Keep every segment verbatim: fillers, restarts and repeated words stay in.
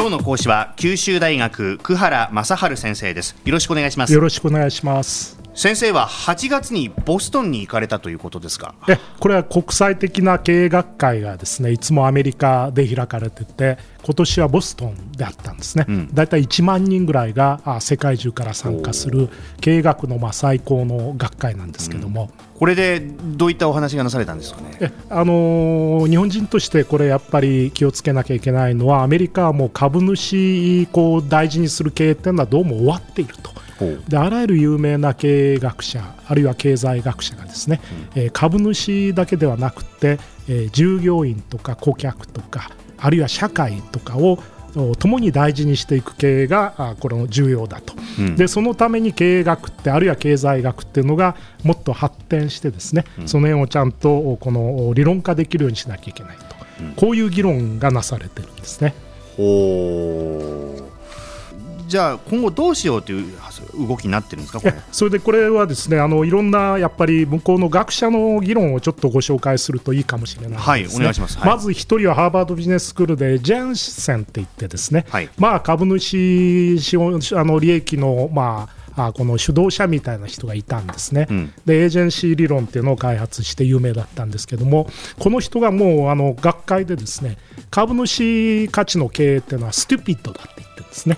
今日の講師は九州大学久原正治先生です。よろしくお願いします。よろしくお願いします。先生ははちがつにボストンに行かれたということですか？えこれは国際的な経営学会がですね、いつもアメリカで開かれてて、今年はボストンであったんですね、うん、だいたいいちまんにんぐらいが世界中から参加する経営学のまあ最高の学会なんですけども、うん、これでどういったお話がなされたんですかね？えあのー、日本人としてこれやっぱり気をつけなきゃいけないのは、アメリカはもう株主を大事にする経営というのはどうも終わっていると。であらゆる有名な経営学者あるいは経済学者がですね、うん、えー、株主だけではなくて、えー、従業員とか顧客とかあるいは社会とかを共に大事にしていく経営がこれも重要だと、うん、でそのために経営学ってあるいは経済学っていうのがもっと発展してですね、うん、その辺をちゃんとこの理論化できるようにしなきゃいけないと、うん、こういう議論がなされてるんですね。おー、じゃあ今後どうしようという動きになってるんですかこれ？それでこれはですね、あのいろんなやっぱり向こうの学者の議論をちょっとご紹介するといいかもしれないですね。はい、お願いします。はい、まず一人はハーバードビジネススクールでジェンセンって言ってですね、はい、まあ、株主あの利益の、まあ、この主導者みたいな人がいたんですね、うん、でエージェンシー理論っていうのを開発して有名だったんですけども、この人がもうあの学会でですね、株主価値の経営っていうのはステュピッドだって言ってるんですね。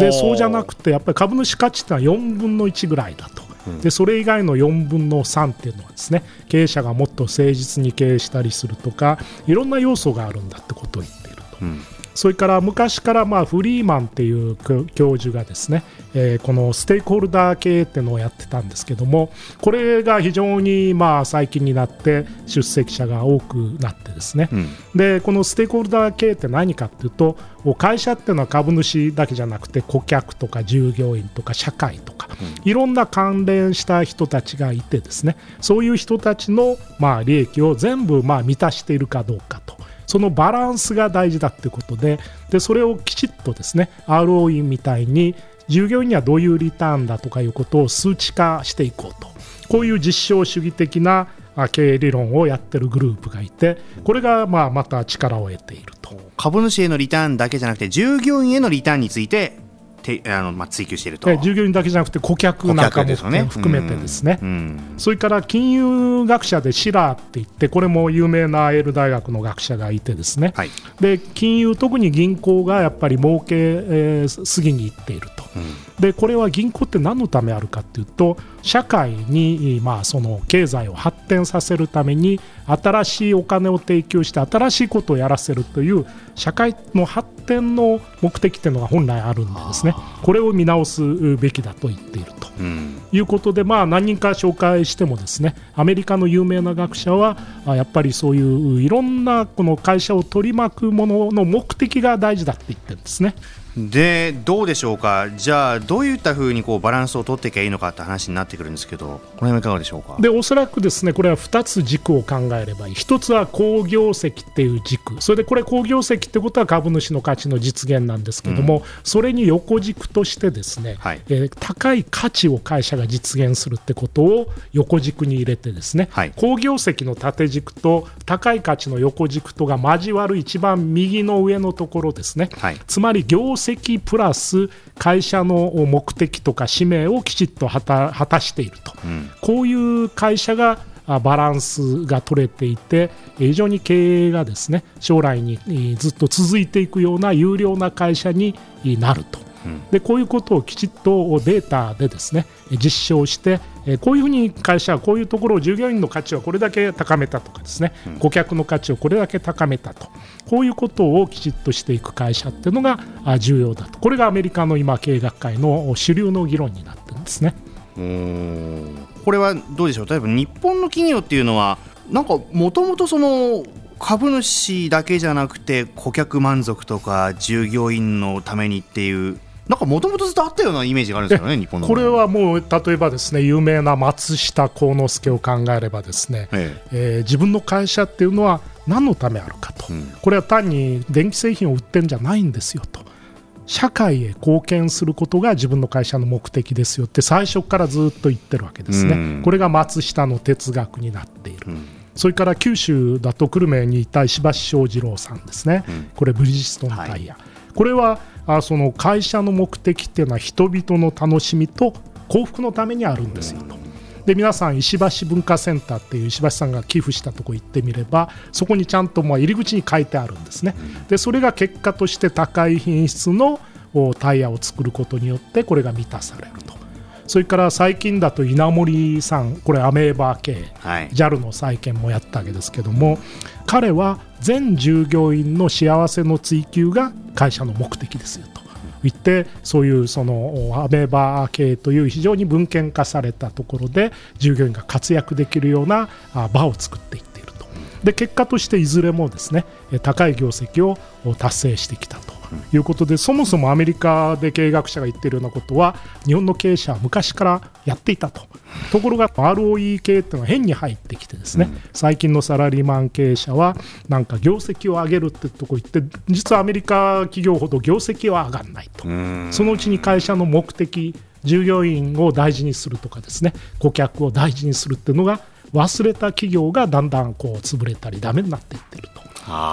でそうじゃなくてやっぱり株主価値ってのはよんぶんのいちぐらいだと、うん、でそれ以外のよんぶんのさんっていうのはですね、経営者がもっと誠実に経営したりするとかいろんな要素があるんだってことを言っていると、うん、それから昔からまあフリーマンっていう教授がですね、えー、このステークホルダー経営っていうのをやってたんですけども、これが非常にまあ最近になって出席者が多くなってですね、うん、でこのステークホルダー経営って何かっていうと、会社っていうのは株主だけじゃなくて顧客とか従業員とか社会とかいろんな関連した人たちがいてですね、そういう人たちのまあ利益を全部まあ満たしているかどうかと、そのバランスが大事だということ で, でそれをきちっとですね アールオーイー みたいに従業員にはどういうリターンだとかいうことを数値化していこうと、こういう実証主義的な経営理論をやってるグループがいて、これがまあまた力を得ていると。株主へのリターンだけじゃなくて従業員へのリターンについててあのまあ、追求していると。従業員だけじゃなくて顧客なんかも含めてですね、それから金融学者でシラーっていって、これも有名なエール大学の学者がいてですね、はい、で金融特に銀行がやっぱり儲け、えー、すぎにいっていると、うん、でこれは銀行って何のためあるかというと、社会に、まあ、その経済を発展させるために新しいお金を提供して新しいことをやらせるという社会の発展の目的というのが本来あるんですね。これを見直すべきだと言っていると、うん、いうことで、まあ、何人か紹介してもですね、アメリカの有名な学者はやっぱりそういういろんなこの会社を取り巻くものの目的が大事だって言ってるんですね。でどうでしょうか、じゃあどういったふうにこうバランスを取っていけばいいのかって話になってくるんですけど、この辺はいかがでしょうか？でおそらくですね、これはふたつ軸を考えればいい。ひとつは好業績っていう軸、それでこれ好業績ってことは株主の価値の実現なんですけども、うん、それに横軸としてですね、はい、えー、高い価値を会社が実現するってことを横軸に入れてですね、はい、好業績の縦軸と高い価値の横軸とが交わる一番右の上のところですね、はい、つまり業績業績プラス会社の目的とか使命をきちっと果た、果たしていると、うん、こういう会社がバランスが取れていて、非常に経営がですね将来にずっと続いていくような優良な会社になると、うん、でこういうことをきちっとデータでですね実証して、こういうふうに会社はこういうところを、従業員の価値はこれだけ高めたとかですね、うん、顧客の価値をこれだけ高めたと、こういうことをきちっとしていく会社っていうのが重要だと、これがアメリカの今経営学会の主流の議論になってるんですね。うーん、これはどうでしょう、例えば日本の企業っていうのはなんかもともとその株主だけじゃなくて顧客満足とか従業員のためにっていう、なんかもともとずっとあったようなイメージがあるんですよね、日本の。これはもう例えばですね、有名な松下幸之助を考えればですね、えええー、自分の会社っていうのは何のためあるかと、うん、これは単に電気製品を売ってるんじゃないんですよと、社会へ貢献することが自分の会社の目的ですよって最初からずっと言ってるわけですね、うん、これが松下の哲学になっている、うん、それから九州だと久留米にいた石橋正二郎さんですね、これブリヂストンタイヤ、うん、これはあその会社の目的っていうのは人々の楽しみと幸福のためにあるんですよと。で皆さん石橋文化センターっていう石橋さんが寄付したとこ行ってみればそこにちゃんとまあ入り口に書いてあるんですね。でそれが結果として高い品質のタイヤを作ることによってこれが満たされると。それから最近だと稲森さん、これアメーバー系、はい、ジャル の再建もやったわけですけども、彼は全従業員の幸せの追求が会社の目的ですよと言って、そういうそのアメーバー系という非常に文献化されたところで従業員が活躍できるような場を作っていっていると。で結果としていずれもですね高い業績を達成してきたということで、そもそもアメリカで経営学者が言っているようなことは日本の経営者は昔からやっていたと。ところが アールオーイー 系っていうのは変に入ってきてですね、うん、最近のサラリーマン経営者はなんか業績を上げるってとこ言って、実はアメリカ企業ほど業績は上がらないと。そのうちに会社の目的、従業員を大事にするとかですね、顧客を大事にするっていうのが忘れた企業がだんだんこう潰れたりダメになっていってると。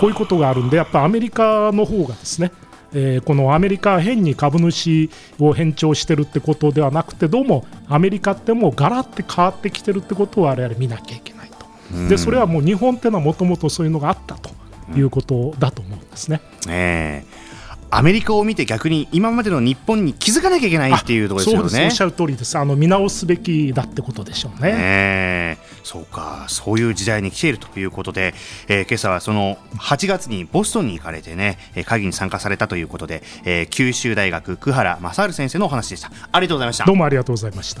こういうことがあるんで、やっぱアメリカの方がですね、えー、このアメリカ変に株主を偏重してるってことではなくて、どうもアメリカってもうガラって変わってきてるってことを我々見なきゃいけないと。でそれはもう日本っていうのはもともとそういうのがあったということだと思うんですね、うんえー、アメリカを見て逆に今までの日本に気づかなきゃいけないっていうところですよね。そうです、おっしゃる通りです。あの見直すべきだってことでしょうね、えーそうか、そういう時代に来ているということで、えー、今朝はそのはちがつにボストンに行かれてね、会議に参加されたということで、えー、九州大学久原正治先生のお話でした。ありがとうございました。どうもありがとうございました。